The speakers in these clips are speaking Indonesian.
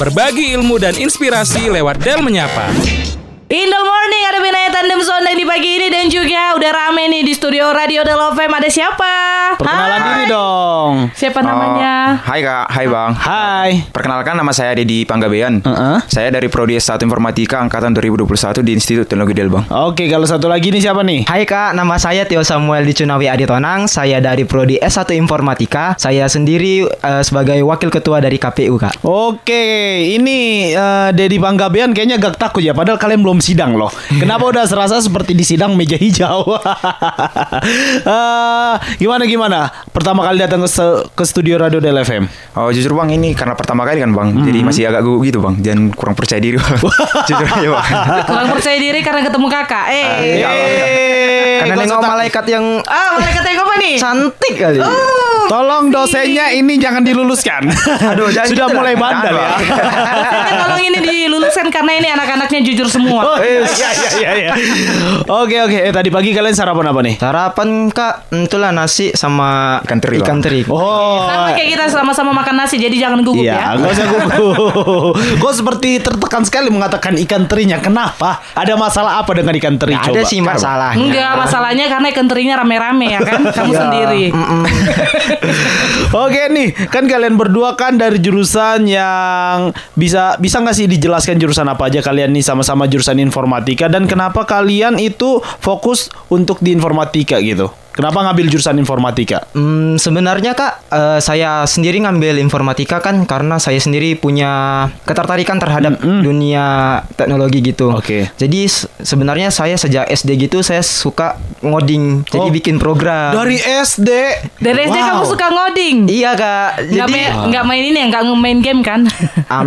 Berbagi ilmu dan inspirasi lewat Del Menyapa. In Del Morning, ada binaya tandem sondang di pagi ini. Dan juga udah rame nih di studio Radio delove. Ada siapa? Perkenalan diri dong. Siapa namanya? Hai kak, hai bang. Hai. Perkenalkan, nama saya Deddy Panggabean. Saya dari Prodi S1 Informatika Angkatan 2021 di Institut Teknologi Delbang. Oke, kalau satu lagi nih siapa nih? Hai kak, nama saya Teo Samuel Dicunawi Aditonang. Saya dari Prodi S1 Informatika. Saya sendiri sebagai wakil ketua dari KPU kak. Oke, ini Deddy Panggabean kayaknya agak takut ya. Padahal kalian belum sidang loh. Kenapa udah serasa seperti di sidang meja hijau? Gimana? Pertama kali datang ke studio Radio Del FM. Oh jujur bang, ini karena pertama kali kan bang. Jadi masih agak gugup gitu bang. Jangan kurang percaya diri bang. Jujur aja bang. Kurang percaya diri karena ketemu kakak. Karena nengok malaikat yang malaikat yang apa nih? Cantik kali. Tolong dosennya ini jangan diluluskan. Aduh, jangan. Sudah gitu mulai bandel ya. Tolong ini diluluskan karena ini anak-anaknya jujur semua. Iya. Oke. Tadi pagi kalian sarapan apa nih? Sarapan kak, itulah nasi sama ikan teri. Oh. Sama kayak kita sama-sama makan nasi, jadi jangan gugup ya. Gak usah gugup. Gue seperti tertekan sekali mengatakan ikan terinya. Kenapa? Ada masalah apa dengan ikan teri? Ada sih masalahnya. Enggak, masalahnya karena ikan terinya rame-rame ya kan? Kamu sendiri. Oke nih, kan kalian berdua kan dari jurusan yang bisa nggak sih dijelaskan jurusan apa aja kalian nih, sama-sama jurusan informatika, dan kenapa kalian itu fokus untuk di informatika gitu? Kenapa ngambil jurusan informatika? Sebenarnya kak, saya sendiri ngambil informatika kan karena saya sendiri punya ketertarikan terhadap dunia teknologi gitu. Oke. Jadi sebenarnya saya sejak SD gitu saya suka ngoding. Jadi bikin program. Dari SD? Dari SD kamu suka ngoding? Iya kak. Jadi nggak main ini ya? Nggak main game kan?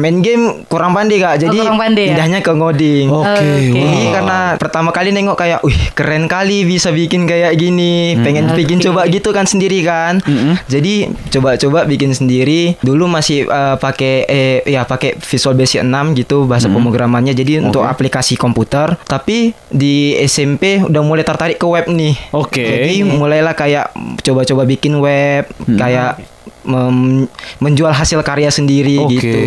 Main game kurang pandai kak. Jadi pindahnya ke ngoding. Oke. Jadi karena pertama kali nengok kayak, keren kali bisa bikin kayak gini. Pengen bikin coba gitu kan sendiri kan. Jadi coba-coba bikin sendiri. Dulu masih pakai Visual Basic 6 gitu bahasa pemrogramannya. Jadi untuk aplikasi komputer. Tapi di SMP udah mulai tertarik ke web nih. Oke. Jadi mulailah kayak coba-coba bikin web, kayak menjual hasil karya sendiri gitu.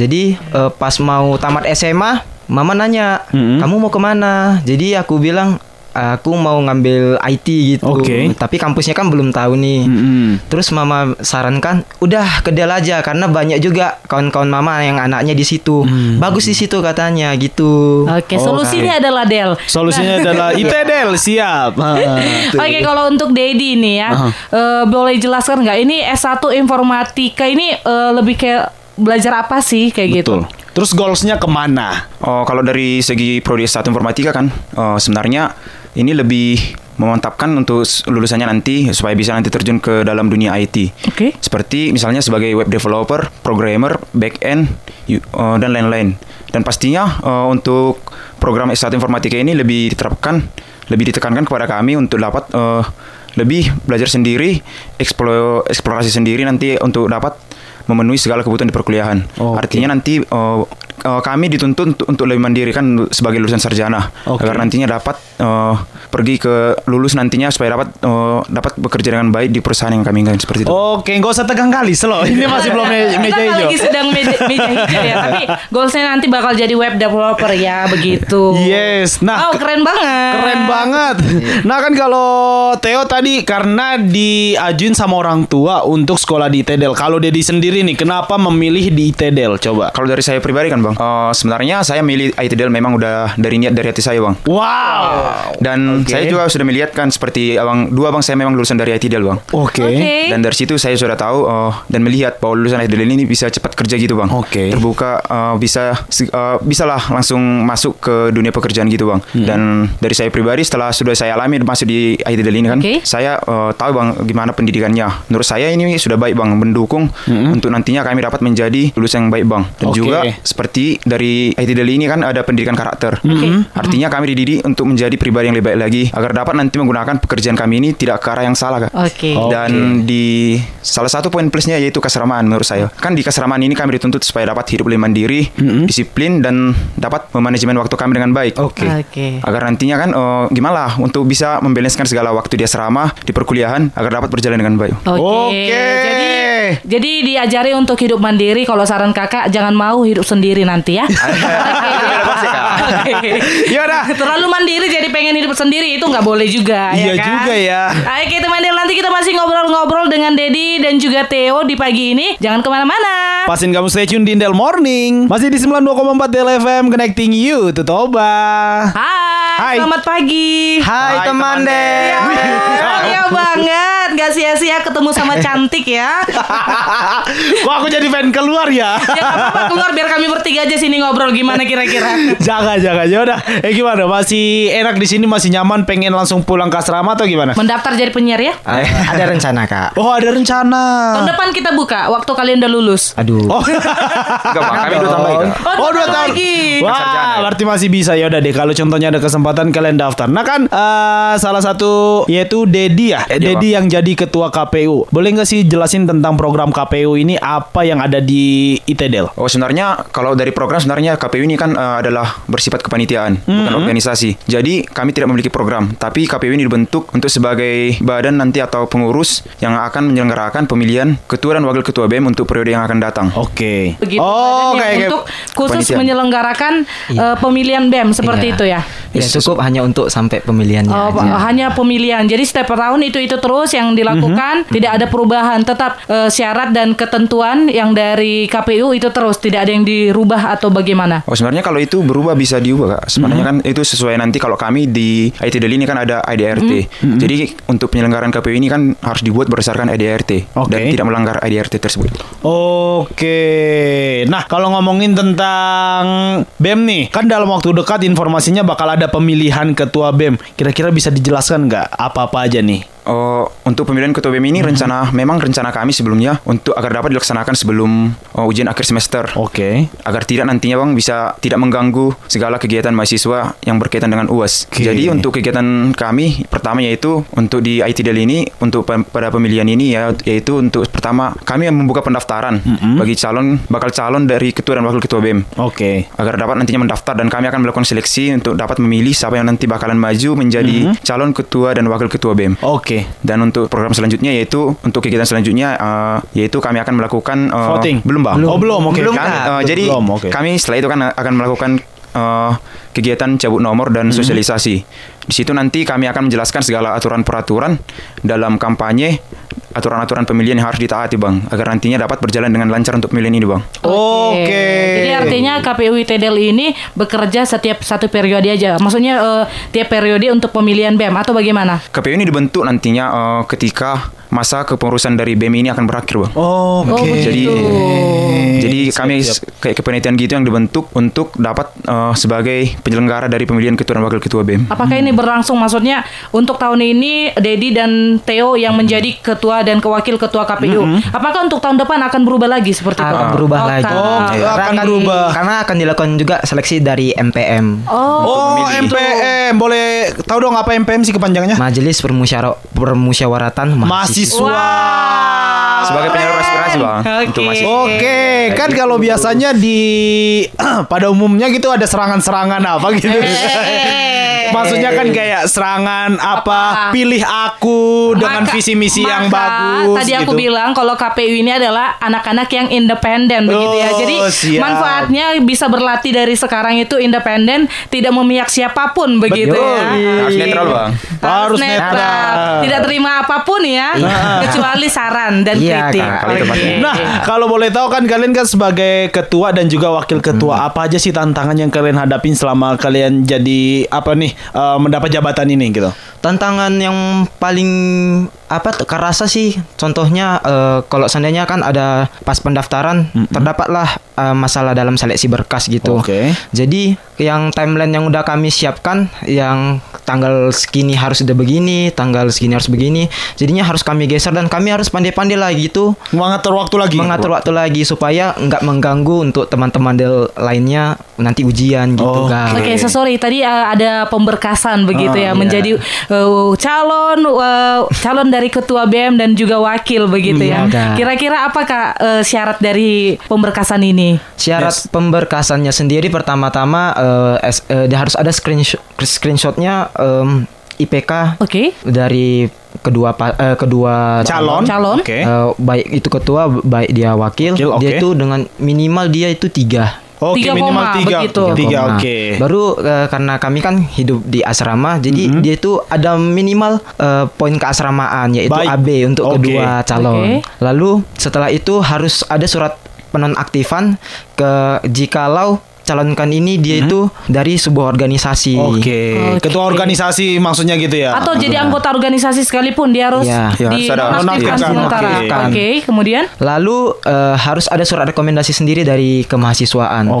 Jadi pas mau tamat SMA, mama nanya, "Kamu mau kemana?" Jadi aku bilang, aku mau ngambil IT gitu. Tapi kampusnya kan belum tahu nih. Terus mama sarankan, udah ke Del aja karena banyak juga kawan-kawan mama yang anaknya di situ. Bagus di situ katanya gitu. Oke, solusinya adalah Del. Solusinya adalah IT Del, siap. Oke, kalau untuk Deddy nih ya, boleh jelaskan nggak ini S1 Informatika ini lebih kayak belajar apa sih kayak gitu? Terus goals-nya kemana? Oh, kalau dari segi Prodi S1 Informatika kan, sebenarnya ini lebih memantapkan untuk lulusannya nanti supaya bisa nanti terjun ke dalam dunia IT. Oke. Seperti misalnya sebagai web developer, programmer, back-end, dan lain-lain. Dan pastinya untuk program S1 Informatika ini lebih ditekankan kepada kami untuk dapat lebih belajar sendiri, eksplorasi sendiri nanti untuk dapat memenuhi segala kebutuhan di perkuliahan. Artinya nanti kami dituntut untuk lebih mandiri kan sebagai lulusan sarjana, agar nantinya dapat pergi ke lulus nantinya supaya dapat bekerja dengan baik di perusahaan yang kami inginkan seperti itu. Oke, nggak usah tegang kali selo. Ini masih belum meja hijau. Lagi sedang meja hijau ya. Tapi goalsnya nanti bakal jadi web developer ya, begitu. Yes. Nah, keren banget. Keren banget. Nah kan kalau Theo tadi karena diajuin sama orang tua untuk sekolah di IT Del. Kalau Deddy sendiri nih, kenapa memilih di IT Del? Coba. Kalau dari saya pribadi kan bang, sebenarnya saya milih IT Del memang udah dari niat dari hati saya bang. Wow. Dan saya juga sudah melihatkan seperti abang dua bang, saya memang lulusan dari IT Del bang. Oke. Dan dari situ saya sudah tahu dan melihat bahwa lulusan IT Del ini bisa cepat kerja gitu bang. Oke. Terbuka, bisalah langsung masuk ke dunia pekerjaan gitu bang. Dan dari saya pribadi setelah sudah saya alami masuk di IT Del ini kan, saya tahu bang gimana pendidikannya. Menurut saya ini sudah baik bang, mendukung untuk nantinya kami dapat menjadi lulusan yang baik bang. Dan juga seperti Jadi dari IT Del ini kan ada pendidikan karakter. Artinya kami dididik untuk menjadi pribadi yang lebih baik lagi agar dapat nanti menggunakan pekerjaan kami ini tidak ke arah yang salah, Kak. Dan di salah satu poin plusnya yaitu keseramahan menurut saya. Kan di keseramahan ini kami dituntut supaya dapat hidup lebih mandiri, disiplin, dan dapat memanajemen waktu kami dengan baik. Agar nantinya kan gimana lah untuk bisa membalancekan segala waktu di asrama, di perkuliahan agar dapat berjalan dengan baik. Jadi diajari untuk hidup mandiri. Kalau saran kakak, jangan mau hidup sendiri nanti ya. Terlalu mandiri jadi pengen hidup sendiri, itu gak boleh juga. Oke teman Del, nanti kita masih ngobrol-ngobrol dengan Deddy dan juga Teo di pagi ini. Jangan kemana-mana, pasin kamu stay tune di In Del Morning. Masih di 92,4 Del FM, Connecting You to Toba. Hai, selamat pagi. Hai teman Del. Ya banget, gak sia-sia ketemu sama cantik ya. Wah, aku jadi pengen keluar ya. Ya apa-apa, keluar biar kami bertiga aja sini ngobrol. Gimana kira-kira? Jangan-jangan, yaudah. Gimana? Masih enak di sini, masih nyaman, pengen langsung pulang ke asrama atau gimana? Mendaftar jadi penyiar ya? Ada rencana, Kak. Oh, ada rencana. Tahun depan kita buka, waktu kalian udah lulus. Enggak, kami 2 tahun lagi. Oh, 2 tahun lagi. Wah, berarti masih bisa. Yaudah deh, kalau contohnya ada kesempatan kalian daftar. Nah kan, salah satu yaitu Deddy ya. Deddy yang jadi ketua KPU. Boleh gak sih jelasin tentang program KPU ini, apa yang ada di IT Del? Oh, sebenarnya kalau dari program, sebenarnya KPU ini kan adalah bersifat kepanitiaan, bukan organisasi. Jadi kami tidak memiliki program, tapi KPU ini dibentuk untuk sebagai badan nanti atau pengurus yang akan menyelenggarakan pemilihan ketua dan wakil ketua BEM untuk periode yang akan datang. Begitu, untuk khusus kepanitiaan, menyelenggarakan pemilihan BEM seperti itu ya. Ya cukup hanya untuk sampai pemilihannya aja. Hanya pemilihan. Jadi setiap tahun itu terus yang dilakukan, tidak ada perubahan. Tetap syarat dan ketentuan yang dari KPU itu terus, tidak ada yang dirubah atau bagaimana? Oh, sebenarnya kalau itu berubah bisa diubah, Kak. Sebenarnya kan itu sesuai nanti kalau kami di IT Del ini kan ada IDRT. Jadi untuk penyelenggaraan KPU ini kan harus dibuat berdasarkan IDRT dan tidak melanggar IDRT tersebut. Nah, kalau ngomongin tentang BEM nih, kan dalam waktu dekat informasinya bakal ada pemilihan ketua BEM. Kira-kira bisa dijelaskan nggak apa-apa aja nih? Untuk pemilihan ketua BEM ini rencana kami sebelumnya untuk agar dapat dilaksanakan sebelum ujian akhir semester. Agar tidak nantinya Bang bisa tidak mengganggu segala kegiatan mahasiswa yang berkaitan dengan UAS. Jadi untuk kegiatan kami pertama yaitu untuk di IT Del ini untuk pada pemilihan ini ya, yaitu untuk pertama kami membuka pendaftaran bagi bakal calon dari ketua dan wakil ketua BEM. Agar dapat nantinya mendaftar dan kami akan melakukan seleksi untuk dapat memilih siapa yang nanti bakalan maju menjadi calon ketua dan wakil ketua BEM. Dan untuk program selanjutnya yaitu untuk kegiatan selanjutnya yaitu kami akan melakukan voting. Belum, kami setelah itu kan akan melakukan kegiatan cabut nomor dan sosialisasi. Di situ nanti kami akan menjelaskan segala aturan-peraturan dalam kampanye, aturan-aturan pemilihan yang harus ditaati, Bang, agar nantinya dapat berjalan dengan lancar untuk pemilihan ini, Bang. Jadi artinya KPU IT Del ini bekerja setiap satu periode aja. Maksudnya tiap periode untuk pemilihan BEM atau bagaimana? KPU ini dibentuk nantinya ketika masa kepengurusan dari BEM ini akan berakhir, Bang. Jadi kami kayak kepanitiaan gitu yang dibentuk untuk dapat sebagai penyelenggara dari pemilihan ketua dan wakil ketua BEM. Apakah ini berlangsung? Maksudnya untuk tahun ini Deddy dan Teo yang menjadi ketua dan wakil ketua KPU. Apakah untuk tahun depan akan berubah lagi seperti itu? Akan berubah. Karena akan dilakukan juga seleksi dari MPM. MPM. Boleh tahu dong apa MPM sih kepanjangannya? Majelis Permusyawaratan Mahasiswa. Sebagai penyalur aspirasi, Bang. Kan kalau biasanya di pada umumnya gitu ada serangan-serangan apa gitu. Maksudnya kan kayak serangan apa, pilih aku dengan visi misi yang bagus. Tadi aku bilang kalau KPU ini adalah anak-anak yang independen begitu ya. Jadi manfaatnya bisa berlatih dari sekarang itu independen, tidak memihak siapapun begitu ya. Harus netral, Bang. Harus netral. Tidak terima apapun ya, kecuali saran dan kritik. Nah, kalau boleh tahu kan kalian kan sebagai ketua dan juga wakil ketua, apa aja sih tantangan yang kalian hadapin selama kalian jadi apa nih? Mendapat jabatan ini gitu. Tantangan yang paling kerasa sih, contohnya kalau seandainya kan ada pas pendaftaran terdapatlah masalah dalam seleksi berkas gitu. Jadi yang timeline yang udah kami siapkan yang tanggal segini harus udah begini, tanggal segini harus begini. Jadinya harus kami geser dan kami harus pandai-pandai lagi tuh mengatur waktu lagi supaya nggak mengganggu untuk teman-teman del lainnya nanti ujian gitu kan. Oke, so sorry tadi ada pemberkasan begitu ya, menjadi calon dari ketua BEM dan juga wakil begitu ya. Ada. Kira-kira apakah syarat dari pemberkasan ini? Syarat pemberkasannya sendiri pertama-tama harus ada screenshotnya IPK dari kedua calon. Baik itu ketua baik dia wakil. Dia itu dengan minimal dia itu 3. Minimal 3. Baru karena kami kan hidup di asrama, jadi dia itu ada minimal poin keasramaan yaitu AB untuk kedua calon. Lalu setelah itu harus ada surat penonaktifan jikalau calonkan ini dia itu dari sebuah organisasi. Ketua organisasi maksudnya gitu ya. Atau jadi anggota organisasi sekalipun dia harus dinonaktifkan sementara. Kemudian lalu harus ada surat rekomendasi sendiri dari kemahasiswaan.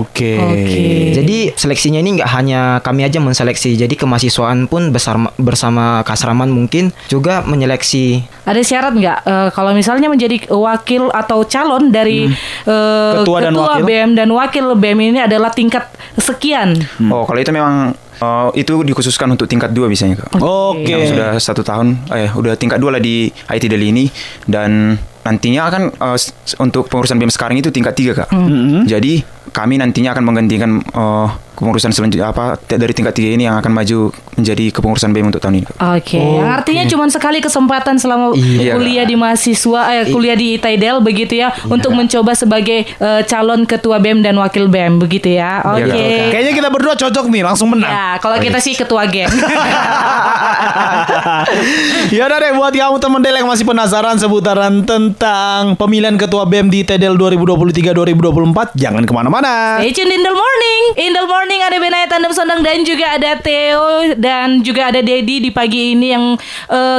Jadi seleksinya ini enggak hanya kami aja menseleksi. Jadi kemahasiswaan pun bersama kasraman mungkin juga menyeleksi. Ada syarat enggak kalau misalnya menjadi wakil atau calon dari ketua BEM dan wakil BEM ini adalah tingkat sekian. Kalau itu memang itu dikhususkan untuk tingkat 2 biasanya, Kak. Sudah 1 tahun. Udah tingkat 2 lah di IT Del ini dan nantinya kan untuk pengurusan BEM sekarang itu tingkat 3, Kak. Jadi kami nantinya akan menggantikan kepengurusan selanjutnya dari tingkat 3 ini yang akan maju menjadi kepengurusan BEM untuk tahun ini. Artinya cuma sekali kesempatan selama kuliah di kuliah di ITI Del begitu ya, untuk mencoba sebagai calon ketua BEM dan wakil BEM begitu ya. Kayaknya kita berdua cocok nih, langsung menang. Ya, kalau kita sih ketua geng. Ya udah deh, buat kamu teman Del yang masih penasaran seputaran tentang pemilihan ketua BEM di ITI Del 2023-2024, jangan kemana-mana. Stay tune in Del Morning. In Del Morning ada Benaya Tandem Sondang dan juga ada Teo dan juga ada Deddy di pagi ini yang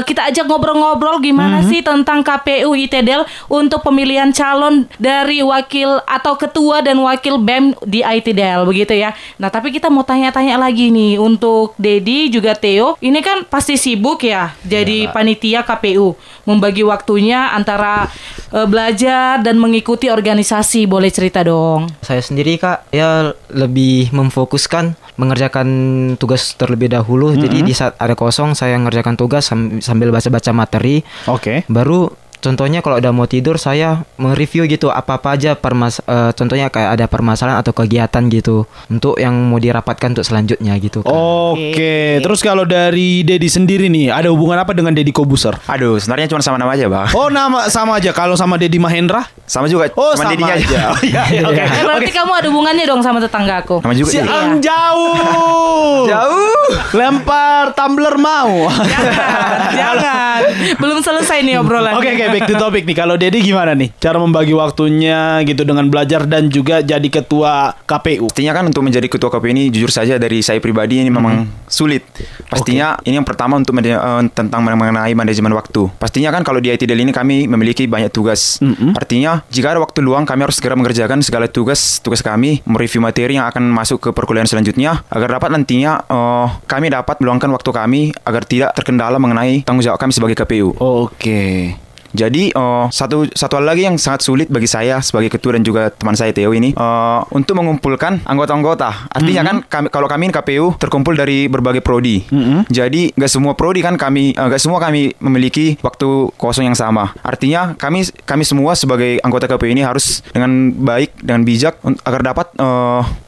kita ajak ngobrol-ngobrol gimana sih tentang KPU ITI Del untuk pemilihan calon dari wakil atau ketua dan wakil BEM di ITI Del begitu ya. Nah tapi kita mau tanya-tanya lagi nih untuk Deddy juga Teo. Ini kan pasti sibuk ya jadi panitia KPU, membagi waktunya antara belajar dan mengikuti organisasi. Boleh cerita dong. Saya sendiri Kak ya lebih memfokuskan mengerjakan tugas terlebih dahulu. Jadi di saat ada kosong saya ngerjakan tugas sambil baca-baca materi. Baru contohnya kalau udah mau tidur saya mereview gitu apa-apa aja contohnya kayak ada permasalahan atau kegiatan gitu untuk yang mau dirapatkan untuk selanjutnya gitu kan. Terus kalau dari Deddy sendiri nih ada hubungan apa dengan Deddy Kobuser? Aduh, sebenarnya cuma sama nama aja, Bang. Oh, nama sama aja. Kalau sama Deddy Mahendra? Sama juga. Oh, sama Deddy aja. Berarti kamu ada hubungannya dong sama tetangga aku. Sama juga. Siang jauh. Lempar tumbler mau. Jangan. Belum selesai nih obrolan. Back to topic nih. Kalau Deddy gimana nih cara membagi waktunya gitu dengan belajar dan juga jadi ketua KPU? Pastinya kan untuk menjadi ketua KPU ini jujur saja dari saya pribadi ini memang sulit. Pastinya ini yang pertama untuk tentang mengenai manajemen waktu. Pastinya kan kalau di IT Del ini kami memiliki banyak tugas. Artinya jika ada waktu luang kami harus segera mengerjakan segala tugas kami, mereview materi yang akan masuk ke perkuliahan selanjutnya agar dapat nantinya kami dapat meluangkan waktu kami agar tidak terkendala mengenai tanggung jawab kami sebagai KPU. Jadi satu hal lagi yang sangat sulit bagi saya sebagai ketua dan juga teman saya Teo ini untuk mengumpulkan anggota-anggota. Artinya kan kalau kami ini KPU terkumpul dari berbagai prodi. Jadi gak semua prodi kan gak semua kami memiliki waktu kosong yang sama. Artinya kami semua sebagai anggota KPU ini harus dengan baik, dengan bijak agar dapat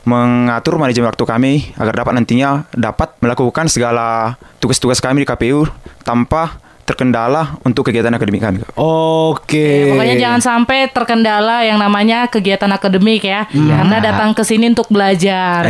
mengatur manajemen waktu kami agar dapat nantinya dapat melakukan segala tugas-tugas kami di KPU tanpa terkendala untuk kegiatan akademik kami. Pokoknya jangan sampai terkendala yang namanya kegiatan akademik ya. Karena datang ke sini untuk belajar.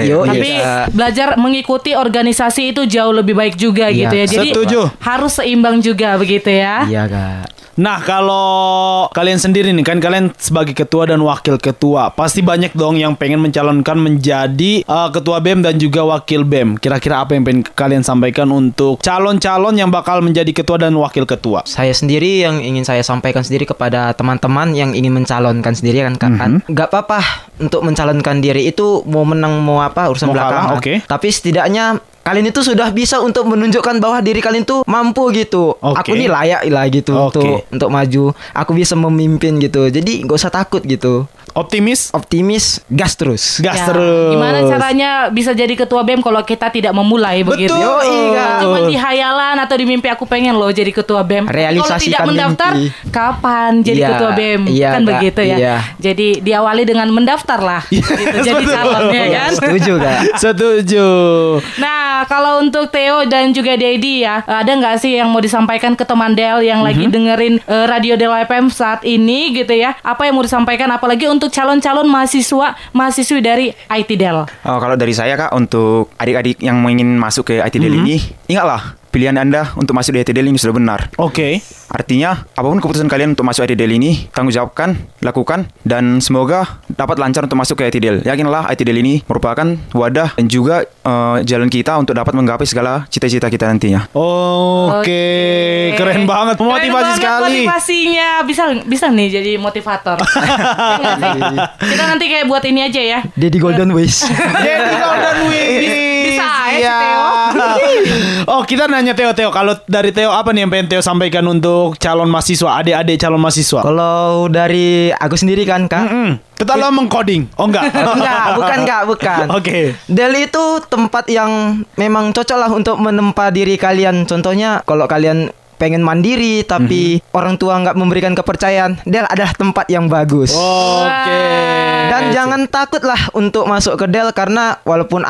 Belajar mengikuti organisasi itu jauh lebih baik juga gitu ya. Jadi harus seimbang juga begitu ya. Iya Kak. Nah kalau kalian sendiri nih kan kalian sebagai ketua dan wakil ketua pasti banyak dong yang pengen mencalonkan menjadi ketua BEM dan juga wakil BEM. Kira-kira apa yang pengen kalian sampaikan untuk calon-calon yang bakal menjadi ketua dan wakil ketua? Saya sendiri yang ingin saya sampaikan sendiri kepada teman-teman yang ingin mencalonkan sendiri kan gak apa-apa untuk mencalonkan diri itu mau menang mau apa urusan belakangan. Tapi setidaknya kalian itu sudah bisa untuk menunjukkan bahwa diri kalian tuh mampu gitu. Okay. Aku nih layak lah gitu, okay, untuk maju. Aku bisa memimpin gitu. Jadi gak usah takut gitu. Optimis, gas terus. Gas ya, terus. Gimana caranya bisa jadi ketua BEM kalau kita tidak memulai? Betul. Begitu. Betul. Cuma di hayalan atau di mimpi, aku pengen loh jadi ketua BEM. Realisasikan. Kalau tidak mendaftar, mimpi. Kapan jadi ketua BEM? Ya, kan begitu ya. Ya. Jadi diawali dengan mendaftar lah. Gitu, jadi calonnya kan. Setuju gak? Setuju. Nah, kalau untuk Teo dan juga Deddy ya, ada gak sih yang mau disampaikan ke teman Del yang lagi dengerin Radio Del FM saat ini gitu ya? Apa yang mau disampaikan apalagi untuk calon-calon mahasiswi dari IT Del? Oh, kalau dari saya Kak, untuk adik-adik yang ingin masuk ke IT Del ini, ingatlah pilihan Anda untuk masuk di IT Del ini sudah benar. Oke. Artinya apapun keputusan kalian untuk masuk IT Del ini, tanggung jawabkan, lakukan, dan semoga dapat lancar untuk masuk ke IT Del. Yakinlah IT Del ini merupakan wadah dan juga jalan kita untuk dapat menggapai segala cita-cita kita nantinya. Oke. Keren banget, memotivasi sekali. Motivasinya bisa nih jadi motivator. Kita nanti kayak buat ini aja ya. Deddy Golden Wish. Bisa ya, Teo. Oh, kita nanya Teo. Kalau dari Teo, apa nih yang pengen Teo sampaikan untuk calon mahasiswa, adik-adik calon mahasiswa? Kalau dari aku sendiri kan, Kak, kita lo mengcoding. Oh enggak. Bukan. Oke. Del itu tempat yang memang cocok lah untuk menempa diri kalian. Contohnya kalau kalian pengen mandiri tapi orang tua nggak memberikan kepercayaan, Del adalah tempat yang bagus. Oke. Dan jangan takut lah untuk masuk ke Del, karena walaupun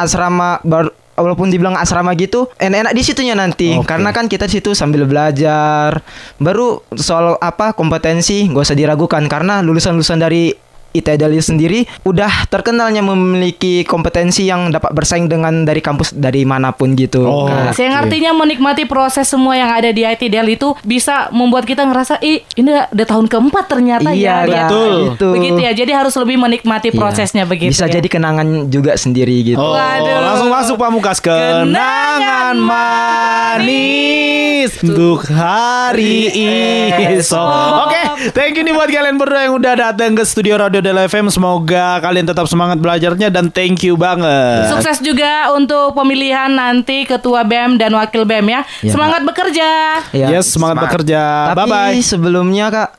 dibilang asrama gitu, enak-enak di situnya nanti. Karena kan kita di situ sambil belajar. Baru soal kompetensi gak usah diragukan, karena lulusan-lulusan dari ITDL sendiri udah terkenalnya memiliki kompetensi yang dapat bersaing dengan dari kampus dari manapun gitu. Yang artinya menikmati proses semua yang ada di ITDL itu bisa membuat kita ngerasa, ini udah tahun keempat ternyata. Iya, ya. Betul. Gitu. Begitu ya. Jadi harus lebih menikmati prosesnya begitu. Bisa jadi kenangan juga sendiri gitu. Langsung masuk Pamukas, kenangan manis untuk hari esok. Oke, thank you nih buat kalian berdua yang udah datang ke studio Radio Del FM. Semoga kalian tetap semangat belajarnya, dan thank you banget. Sukses juga untuk pemilihan nanti ketua BEM dan wakil BEM ya. Semangat bekerja. Yes, semangat bekerja. Bye bye. Tapi sebelumnya Kak,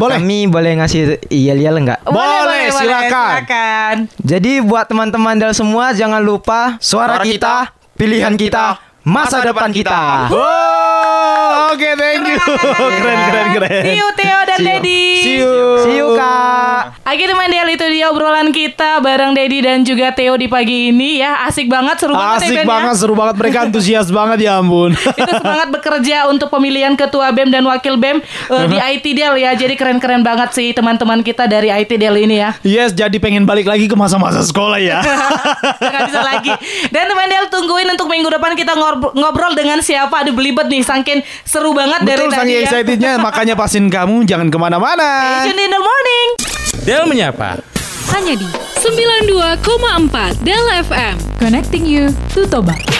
boleh. Kami boleh ngasih yel-yel enggak? Boleh, silakan. Jadi buat teman-teman Del semua, jangan lupa suara kita, pilihan kita, masa depan kita. Oke, thank you. Keren. See you Teo dan Deddy. See you Kak. Akhirnya teman Del, itu dia obrolan kita bareng Deddy dan juga Teo di pagi ini ya. Asik banget, seru banget mereka antusias banget, ya ampun. Itu semangat bekerja untuk pemilihan ketua BEM dan wakil BEM di IT Del ya. Jadi keren-keren banget sih teman-teman kita dari IT Del ini ya. Yes, jadi pengen balik lagi ke masa-masa sekolah ya. Gak bisa lagi. Dan teman Del, tungguin untuk minggu depan kita ngobrol dengan siapa. Aduh, belibet nih, saking seru banget. Betul, dari tadi ya. Betul, saking excitednya. Makanya pasin kamu, jangan kemana-mana. Tune in the morning. Del menyapa. Hanya di 92,4 Del FM. Connecting you to Toba.